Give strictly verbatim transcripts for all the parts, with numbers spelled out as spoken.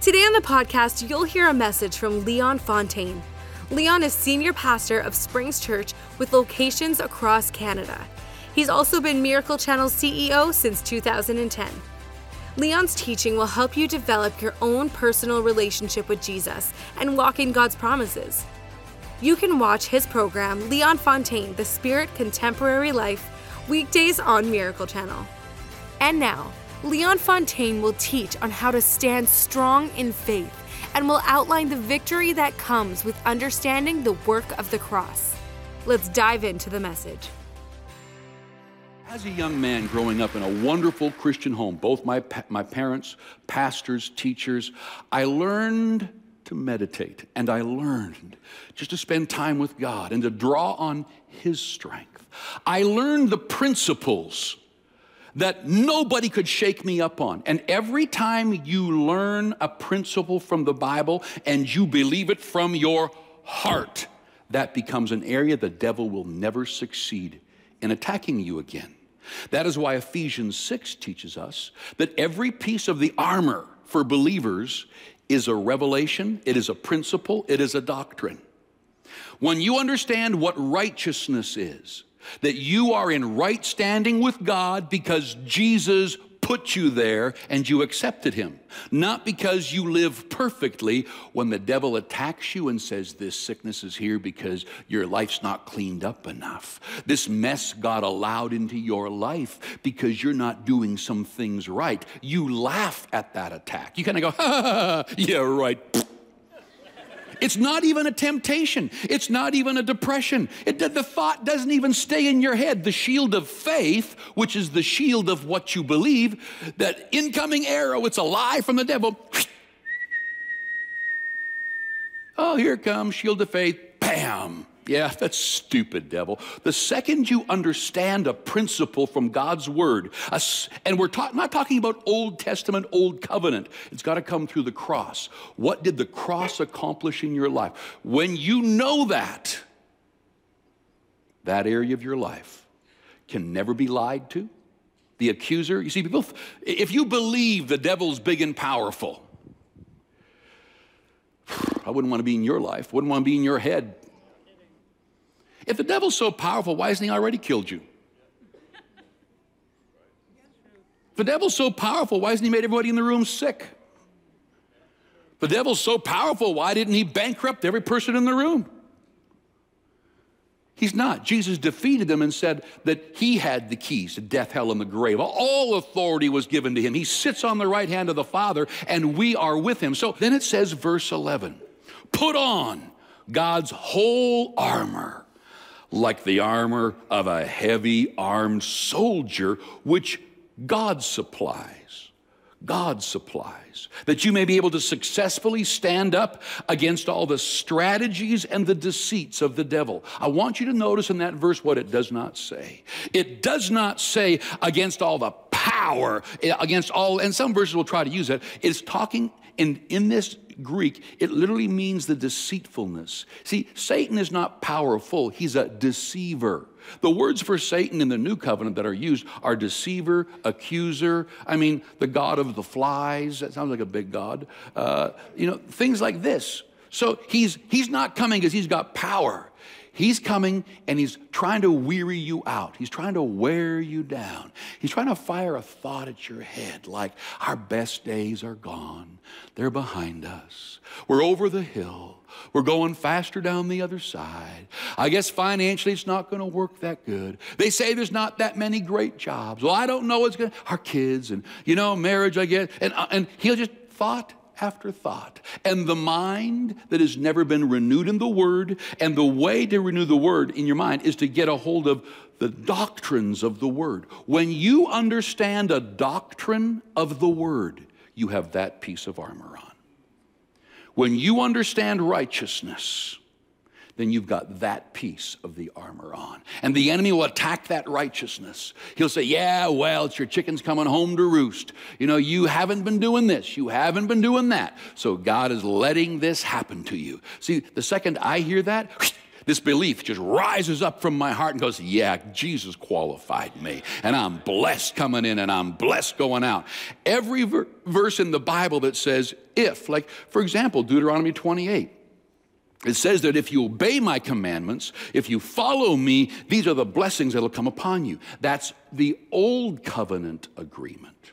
Today on the podcast, you'll hear a message from Leon Fontaine. Leon is senior pastor of Springs Church with locations across Canada. He's also been Miracle Channel's C E O since two thousand ten. Leon's teaching will help you develop your own personal relationship with Jesus and walk in God's promises. You can watch his program, Leon Fontaine, The Spirit Contemporary Life, weekdays on Miracle Channel. And now, Leon Fontaine will teach on how to stand strong in faith and will outline the victory that comes with understanding the work of the cross. Let's dive into the message. As a young man growing up in a wonderful Christian home, both my, pa- my parents, pastors, teachers, I learned to meditate and I learned just to spend time with God and to draw on His strength. I learned the principles that nobody could shake me up on. And every time you learn a principle from the Bible and you believe it from your heart, that becomes an area the devil will never succeed in attacking you again. That is why Ephesians six teaches us that every piece of the armor for believers is a revelation, it is a principle, it is a doctrine. When you understand what righteousness is, that you are in right standing with God because Jesus put you there and you accepted Him, not because you live perfectly. When the devil attacks you and says, this sickness is here because your life's not cleaned up enough. This mess got allowed into your life because you're not doing some things right. You laugh at that attack. You kind of go, ha, ha, ha, yeah, right. It's not even a temptation. It's not even a depression. It, the thought doesn't even stay in your head. The shield of faith, which is the shield of what you believe, that incoming arrow, it's a lie from the devil. Oh, here it comes, shield of faith, bam. Yeah, that's stupid, devil. The second you understand a principle from God's word, a, and we're ta- not talking about Old Testament, Old Covenant. It's got to come through the cross. What did the cross accomplish in your life? When you know that, that area of your life can never be lied to. The accuser, you see, people, if you believe the devil's big and powerful, I wouldn't want to be in your life, wouldn't want to be in your head. If the devil's so powerful, why hasn't he already killed you? If the devil's so powerful, why hasn't he made everybody in the room sick? If the devil's so powerful, why didn't he bankrupt every person in the room? He's not. Jesus defeated them and said that He had the keys to death, hell, and the grave. All authority was given to Him. He sits on the right hand of the Father, and we are with Him. So then it says, verse eleven, put on God's whole armor, like the armor of a heavy armed soldier, which God supplies, God supplies, that you may be able to successfully stand up against all the strategies and the deceits of the devil. I want you to notice in that verse what it does not say. It does not say against all the power, against all, and some verses will try to use it. It's talking in, in this Greek, it literally means the deceitfulness. See, Satan is not powerful. He's a deceiver. The words for Satan in the New Covenant that are used are deceiver, accuser. I mean, the god of the flies. That sounds like a big god. Uh, you know, things like this. So he's he's not coming because he's got power. He's coming and he's trying to weary you out. He's trying to wear you down. He's trying to fire a thought at your head like, our best days are gone. They're behind us. We're over the hill. We're going faster down the other side. I guess financially it's not going to work that good. They say there's not that many great jobs. Well, I don't know what's going to, our kids and, you know, marriage, I guess. And, and he'll just thought after thought. And the mind that has never been renewed in the Word, and the way to renew the Word in your mind is to get a hold of the doctrines of the Word. When you understand a doctrine of the Word, you have that piece of armor on. When you understand righteousness, then you've got that piece of the armor on. And the enemy will attack that righteousness. He'll say, yeah, well, it's your chickens coming home to roost. You know, you haven't been doing this. You haven't been doing that. So God is letting this happen to you. See, the second I hear that, this belief just rises up from my heart and goes, yeah, Jesus qualified me. And I'm blessed coming in and I'm blessed going out. Every ver- verse in the Bible that says if, like, for example, Deuteronomy twenty-eight. It says that if you obey my commandments, if you follow me, these are the blessings that will come upon you. That's the old covenant agreement.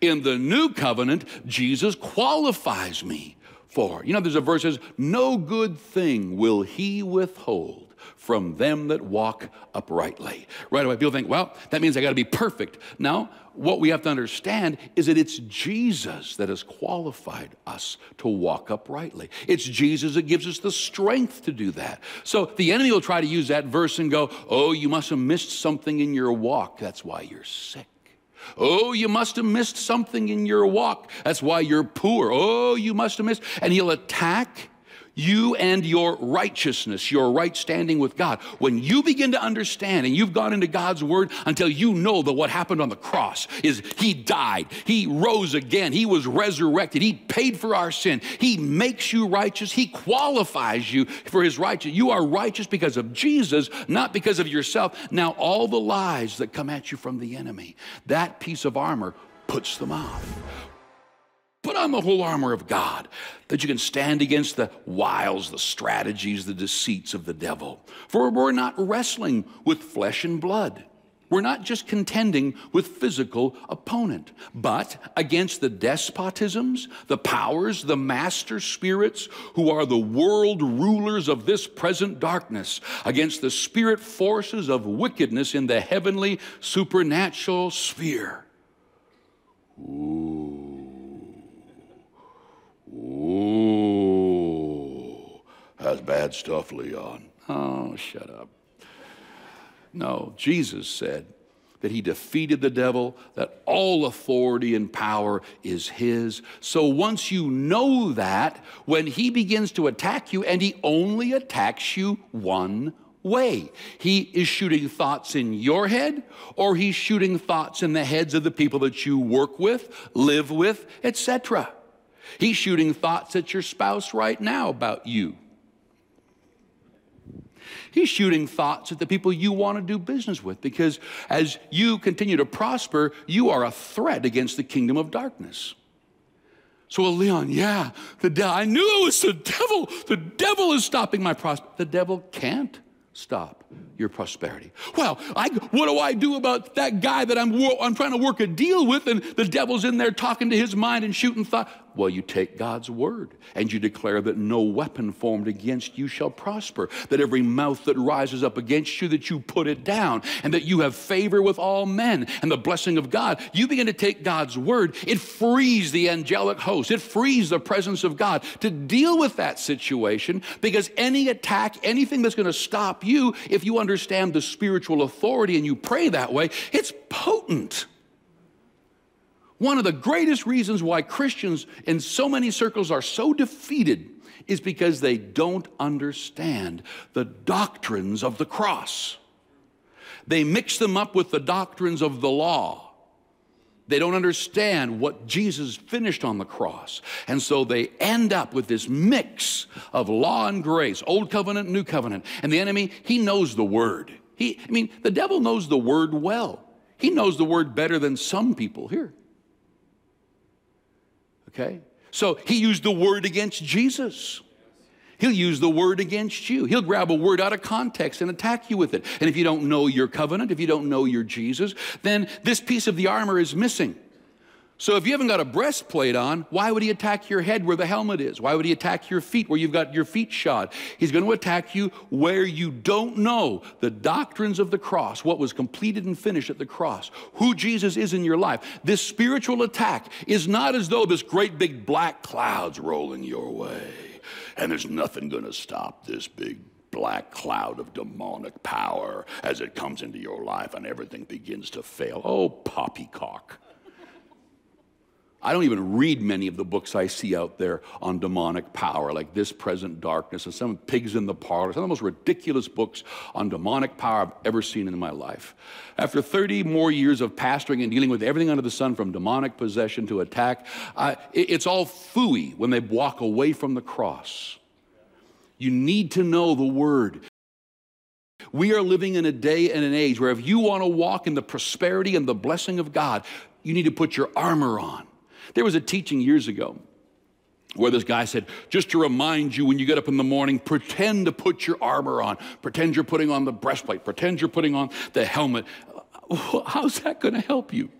In the new covenant, Jesus qualifies me for. You know, there's a verse that says, no good thing will he withhold from them that walk uprightly. Right away, people think, well, that means I got to be perfect. No, what we have to understand is that it's Jesus that has qualified us to walk uprightly. It's Jesus that gives us the strength to do that. So the enemy will try to use that verse and go, oh, you must have missed something in your walk. That's why you're sick. Oh, you must have missed something in your walk. That's why you're poor. Oh, you must have missed. And he'll attack you and your righteousness, your right standing with God. When you begin to understand and you've gone into God's word until you know that what happened on the cross is he died, he rose again, he was resurrected, he paid for our sin, he makes you righteous, he qualifies you for his righteousness. You are righteous because of Jesus, not because of yourself. Now all the lies that come at you from the enemy, that piece of armor puts them off. Put on the whole armor of God, that you can stand against the wiles, the strategies, the deceits of the devil. For we're not wrestling with flesh and blood. We're not just contending with physical opponent, but against the despotisms, the powers, the master spirits who are the world rulers of this present darkness, against the spirit forces of wickedness in the heavenly supernatural sphere. Ooh. Ooh, that's bad stuff, Leon. Oh, shut up. No, Jesus said that he defeated the devil, that all authority and power is his. So once you know that, when he begins to attack you, and he only attacks you one way. He is shooting thoughts in your head, or he's shooting thoughts in the heads of the people that you work with, live with, et cetera. He's shooting thoughts at your spouse right now about you. He's shooting thoughts at the people you want to do business with, because as you continue to prosper, you are a threat against the kingdom of darkness. So, well, Leon, yeah, the de- I knew it was the devil. The devil is stopping my prosperity. The devil can't stop your prosperity. Well, I, what do I do about that guy that I'm, I'm trying to work a deal with, and the devil's in there talking to his mind and shooting thought? Well, you take God's word and you declare that no weapon formed against you shall prosper, that every mouth that rises up against you, that you put it down, and that you have favor with all men and the blessing of God. You begin to take God's word. It frees the angelic host. It frees the presence of God to deal with that situation, because any attack, anything that's going to stop you, if you understand the spiritual authority and you pray that way, it's potent. One of the greatest reasons why Christians in so many circles are so defeated is because they don't understand the doctrines of the cross. They mix them up with the doctrines of the law. They don't understand what Jesus finished on the cross. And so they end up with this mix of law and grace, old covenant, new covenant. And the enemy, he knows the word. He, I mean, the devil knows the word well. He knows the word better than some people here. Okay? So he used the word against Jesus. He'll use the word against you. He'll grab a word out of context and attack you with it. And if you don't know your covenant, if you don't know your Jesus, then this piece of the armor is missing. So if you haven't got a breastplate on, why would he attack your head where the helmet is? Why would he attack your feet where you've got your feet shod? He's going to attack you where you don't know the doctrines of the cross, what was completed and finished at the cross, who Jesus is in your life. This spiritual attack is not as though this great big black cloud's rolling your way, and there's nothing going to stop this big black cloud of demonic power as it comes into your life and everything begins to fail. Oh, poppycock. I don't even read many of the books I see out there on demonic power, like This Present Darkness and Some Pigs in the Parlor, some of the most ridiculous books on demonic power I've ever seen in my life. After thirty more years of pastoring and dealing with everything under the sun, from demonic possession to attack, uh, it, it's all phooey when they walk away from the cross. You need to know the Word. We are living in a day and an age where if you want to walk in the prosperity and the blessing of God, you need to put your armor on. There was a teaching years ago where this guy said, just to remind you when you get up in the morning, pretend to put your armor on. Pretend you're putting on the breastplate. Pretend you're putting on the helmet. How's that going to help you?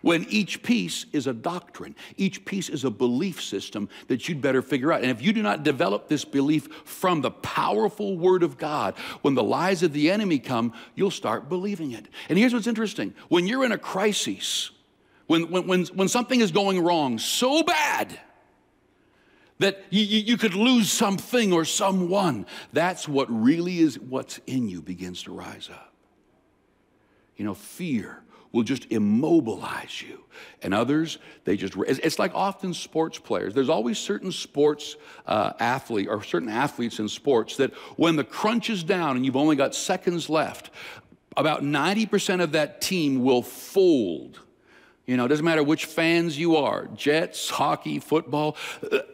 When each piece is a doctrine, each piece is a belief system that you'd better figure out. And if you do not develop this belief from the powerful Word of God, when the lies of the enemy come, you'll start believing it. And here's what's interesting. When you're in a crisis, when, when, when, when something is going wrong so bad that you, you, you could lose something or someone, that's what really is what's in you begins to rise up. You know, fear will just immobilize you. And others, they just, it's like often sports players. There's always certain sports uh, athlete or certain athletes in sports that when the crunch is down and you've only got seconds left, about ninety percent of that team will fold. You know, it doesn't matter which fans you are, Jets, hockey, football,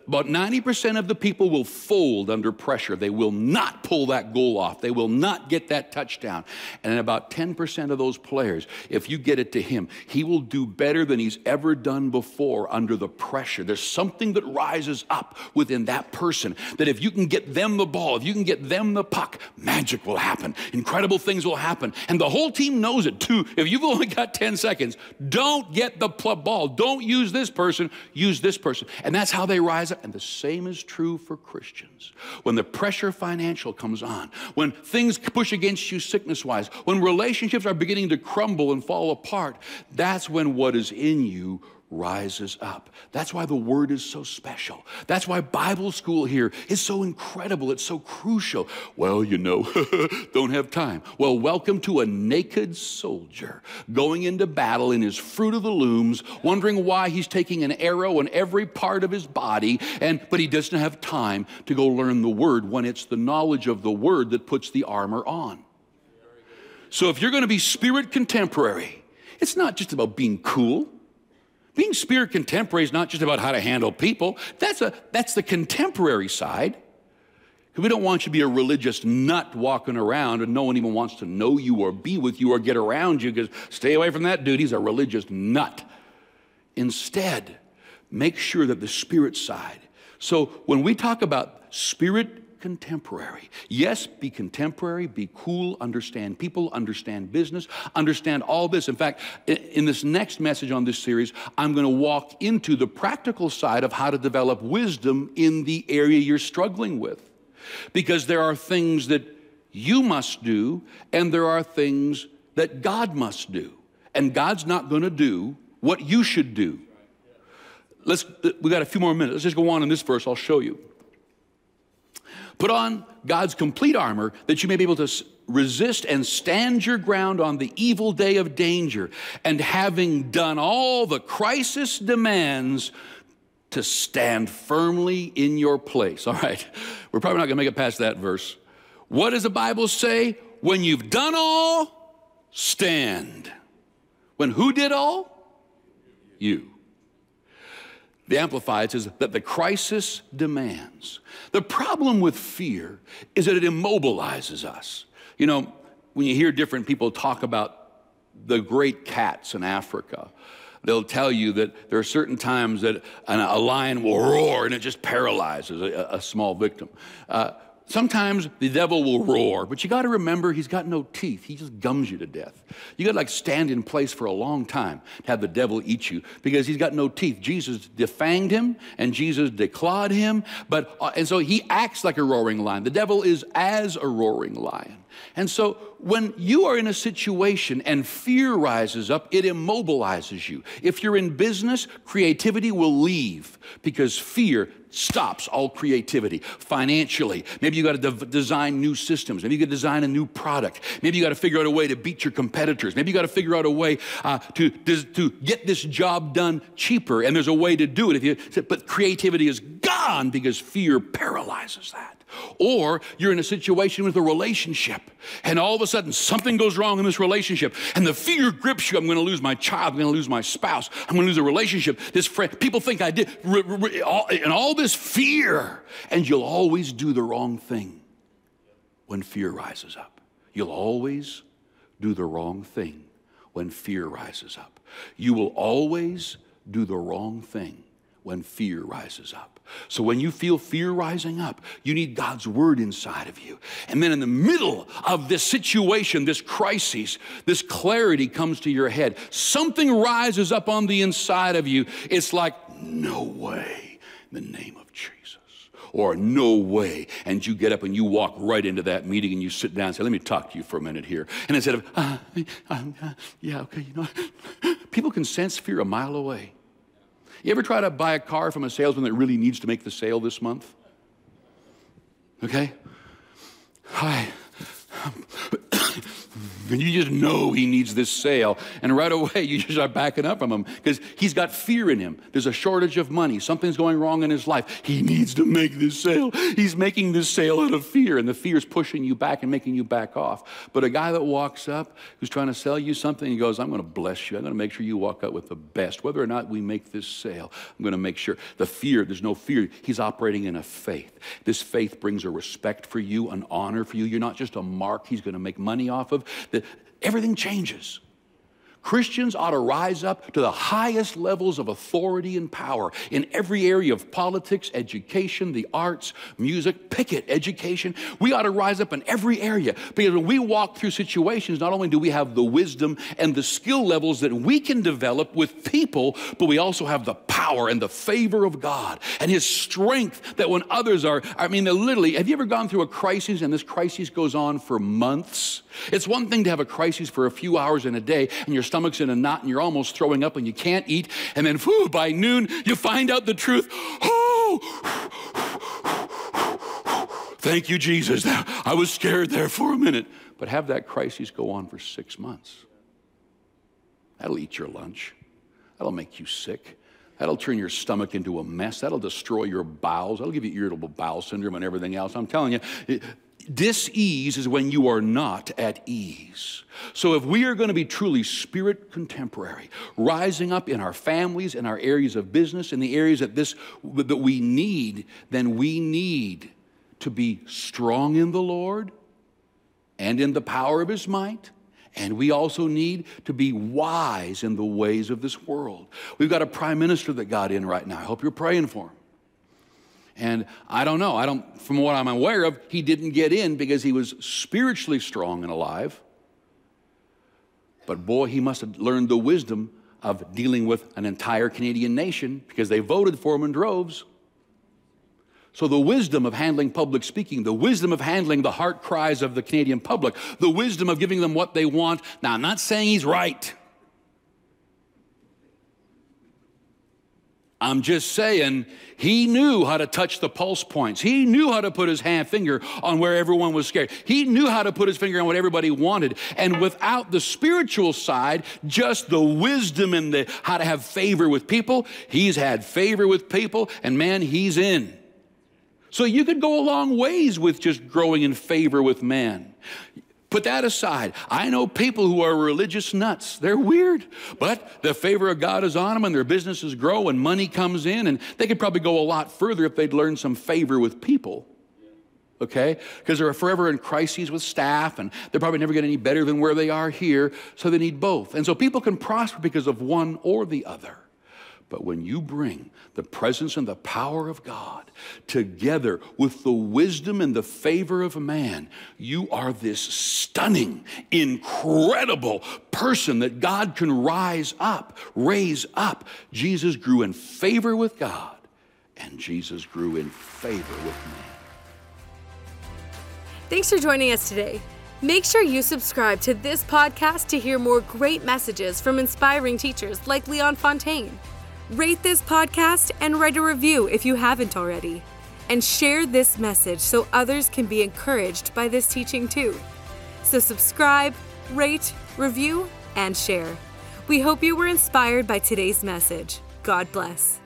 about ninety percent of the people will fold under pressure. They will not pull that goal off. They will not get that touchdown. And about ten percent of those players, if you get it to him, he will do better than he's ever done before under the pressure. There's something that rises up within that person that if you can get them the ball, if you can get them the puck, magic will happen. Incredible things will happen. And the whole team knows it too. If you've only got ten seconds, don't get Get the ball. Don't use this person, use this person. And that's how they rise up. And the same is true for Christians. When the pressure financial comes on, when things push against you sickness-wise, when relationships are beginning to crumble and fall apart, that's when what is in you rises up. That's why the Word is so special. That's why Bible school here is so incredible. It's so crucial. Well, you know, don't have time. Well, welcome to a naked soldier going into battle in his fruit of the looms, wondering why he's taking an arrow in every part of his body, and but he doesn't have time to go learn the Word when it's the knowledge of the Word that puts the armor on. So if you're going to be spirit contemporary, it's not just about being cool. Being spirit contemporary is not just about how to handle people. That's, a, that's the contemporary side. We don't want you to be a religious nut walking around and no one even wants to know you or be with you or get around you because stay away from that dude. He's a religious nut. Instead, make sure that the spirit side. So when we talk about spirit contemporary. Yes, be contemporary, be cool, understand people, understand business, understand all this. In fact, in this next message on this series, I'm going to walk into the practical side of how to develop wisdom in the area you're struggling with. Because there are things that you must do, and there are things that God must do. And God's not going to do what you should do. Let's, we've got a few more minutes. Let's just go on in this verse. I'll show you. Put on God's complete armor that you may be able to resist and stand your ground on the evil day of danger, and having done all the crisis demands, to stand firmly in your place. All right, we're probably not going to make it past that verse. What does the Bible say? When you've done all, stand. When who did all? You. The Amplified says that the crisis demands. The problem with fear is that it immobilizes us. You know, when you hear different people talk about the great cats in Africa, they'll tell you that there are certain times that a lion will roar and it just paralyzes a, a small victim. Uh, Sometimes the devil will roar, but you got to remember he's got no teeth. He just gums you to death. You got to like stand in place for a long time to have the devil eat you because he's got no teeth. Jesus defanged him and Jesus declawed him, but uh, and so he acts like a roaring lion. The devil is as a roaring lion. And so when you are in a situation and fear rises up, it immobilizes you. If you're in business, creativity will leave because fear stops all creativity. Financially, maybe you got to de design new systems. Maybe you got to design a new product. Maybe you got to figure out a way to beat your competitors. Maybe you got to figure out a way uh, to, to get this job done cheaper, and there's a way to do it. If you, but creativity is gone because fear paralyzes that. Or you're in a situation with a relationship, and all of a sudden something goes wrong in this relationship, and the fear grips you. I'm going to lose my child. I'm going to lose my spouse. I'm going to lose a relationship. This friend. People think I did. R r all, and all this fear. And you'll always do the wrong thing when fear rises up. You'll always do the wrong thing when fear rises up. You will always do the wrong thing when fear rises up. So when you feel fear rising up, you need God's word inside of you. And then in the middle of this situation, this crisis, this clarity comes to your head. Something rises up on the inside of you. It's like, no way, in the name of Jesus. Or no way. And you get up and you walk right into that meeting and you sit down and say, let me talk to you for a minute here. And instead of, uh, uh, uh, yeah, okay, you know, people can sense fear a mile away. You ever try to buy a car from a salesman that really needs to make the sale this month? Okay? Hi. And you just know he needs this sale. And right away, you just start backing up from him because he's got fear in him. There's a shortage of money. Something's going wrong in his life. He needs to make this sale. He's making this sale out of fear. And the fear's pushing you back and making you back off. But a guy that walks up who's trying to sell you something, he goes, I'm going to bless you. I'm going to make sure you walk out with the best. Whether or not we make this sale, I'm going to make sure. The fear, there's no fear. He's operating in a faith. This faith brings a respect for you, an honor for you. You're not just a mark he's going to make money off of. That everything changes. Christians ought to rise up to the highest levels of authority and power in every area of politics, education, the arts, music, pick it, education. We ought to rise up in every area because when we walk through situations, not only do we have the wisdom and the skill levels that we can develop with people, but we also have the power and the favor of God and His strength that when others are, I mean, literally, have you ever gone through a crisis and this crisis goes on for months? It's one thing to have a crisis for a few hours in a day and you're stomach's in a knot and you're almost throwing up and you can't eat, and then whew, by noon you find out the truth. Oh, thank you, Jesus. I was scared there for a minute. But have that crisis go on for six months. That'll eat your lunch. That'll make you sick. That'll turn your stomach into a mess. That'll destroy your bowels. That'll give you irritable bowel syndrome and everything else. I'm telling you, it, dis-ease is when you are not at ease. So if we are going to be truly spirit contemporary, rising up in our families, in our areas of business, in the areas that, this, that we need, then we need to be strong in the Lord and in the power of His might. And we also need to be wise in the ways of this world. We've got a prime minister that got in right now. I hope you're praying for him. And I don't know, I don't, from what I'm aware of, he didn't get in because he was spiritually strong and alive. But boy, he must have learned the wisdom of dealing with an entire Canadian nation because they voted for him in droves. So the wisdom of handling public speaking, the wisdom of handling the heart cries of the Canadian public, the wisdom of giving them what they want. Now, I'm not saying he's right. I'm just saying he knew how to touch the pulse points. He knew how to put his hand finger on where everyone was scared. He knew how to put his finger on what everybody wanted. And without the spiritual side, just the wisdom and the how to have favor with people, he's had favor with people, and man, he's in. So you could go a long ways with just growing in favor with man. Put that aside. I know people who are religious nuts. They're weird, but the favor of God is on them and their businesses grow and money comes in, and they could probably go a lot further if they'd learn some favor with people, okay? Because they're forever in crises with staff and they're probably never getting any better than where they are here, so they need both. And so people can prosper because of one or the other. But when you bring the presence and the power of God together with the wisdom and the favor of man, you are this stunning, incredible person that God can rise up, raise up. Jesus grew in favor with God, and Jesus grew in favor with man. Thanks for joining us today. Make sure you subscribe to this podcast to hear more great messages from inspiring teachers like Leon Fontaine. Rate this podcast and write a review if you haven't already. And share this message so others can be encouraged by this teaching too. So subscribe, rate, review, and share. We hope you were inspired by today's message. God bless.